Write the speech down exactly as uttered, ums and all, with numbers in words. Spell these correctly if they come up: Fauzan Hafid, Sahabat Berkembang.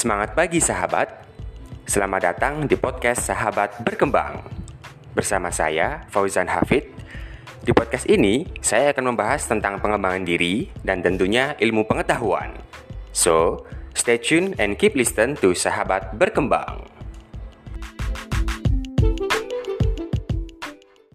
Semangat pagi sahabat, selamat datang di podcast Sahabat Berkembang. Bersama saya, Fauzan Hafid. Di podcast ini, saya akan membahas tentang pengembangan diri dan tentunya ilmu pengetahuan. So, stay tuned and keep listen to Sahabat Berkembang.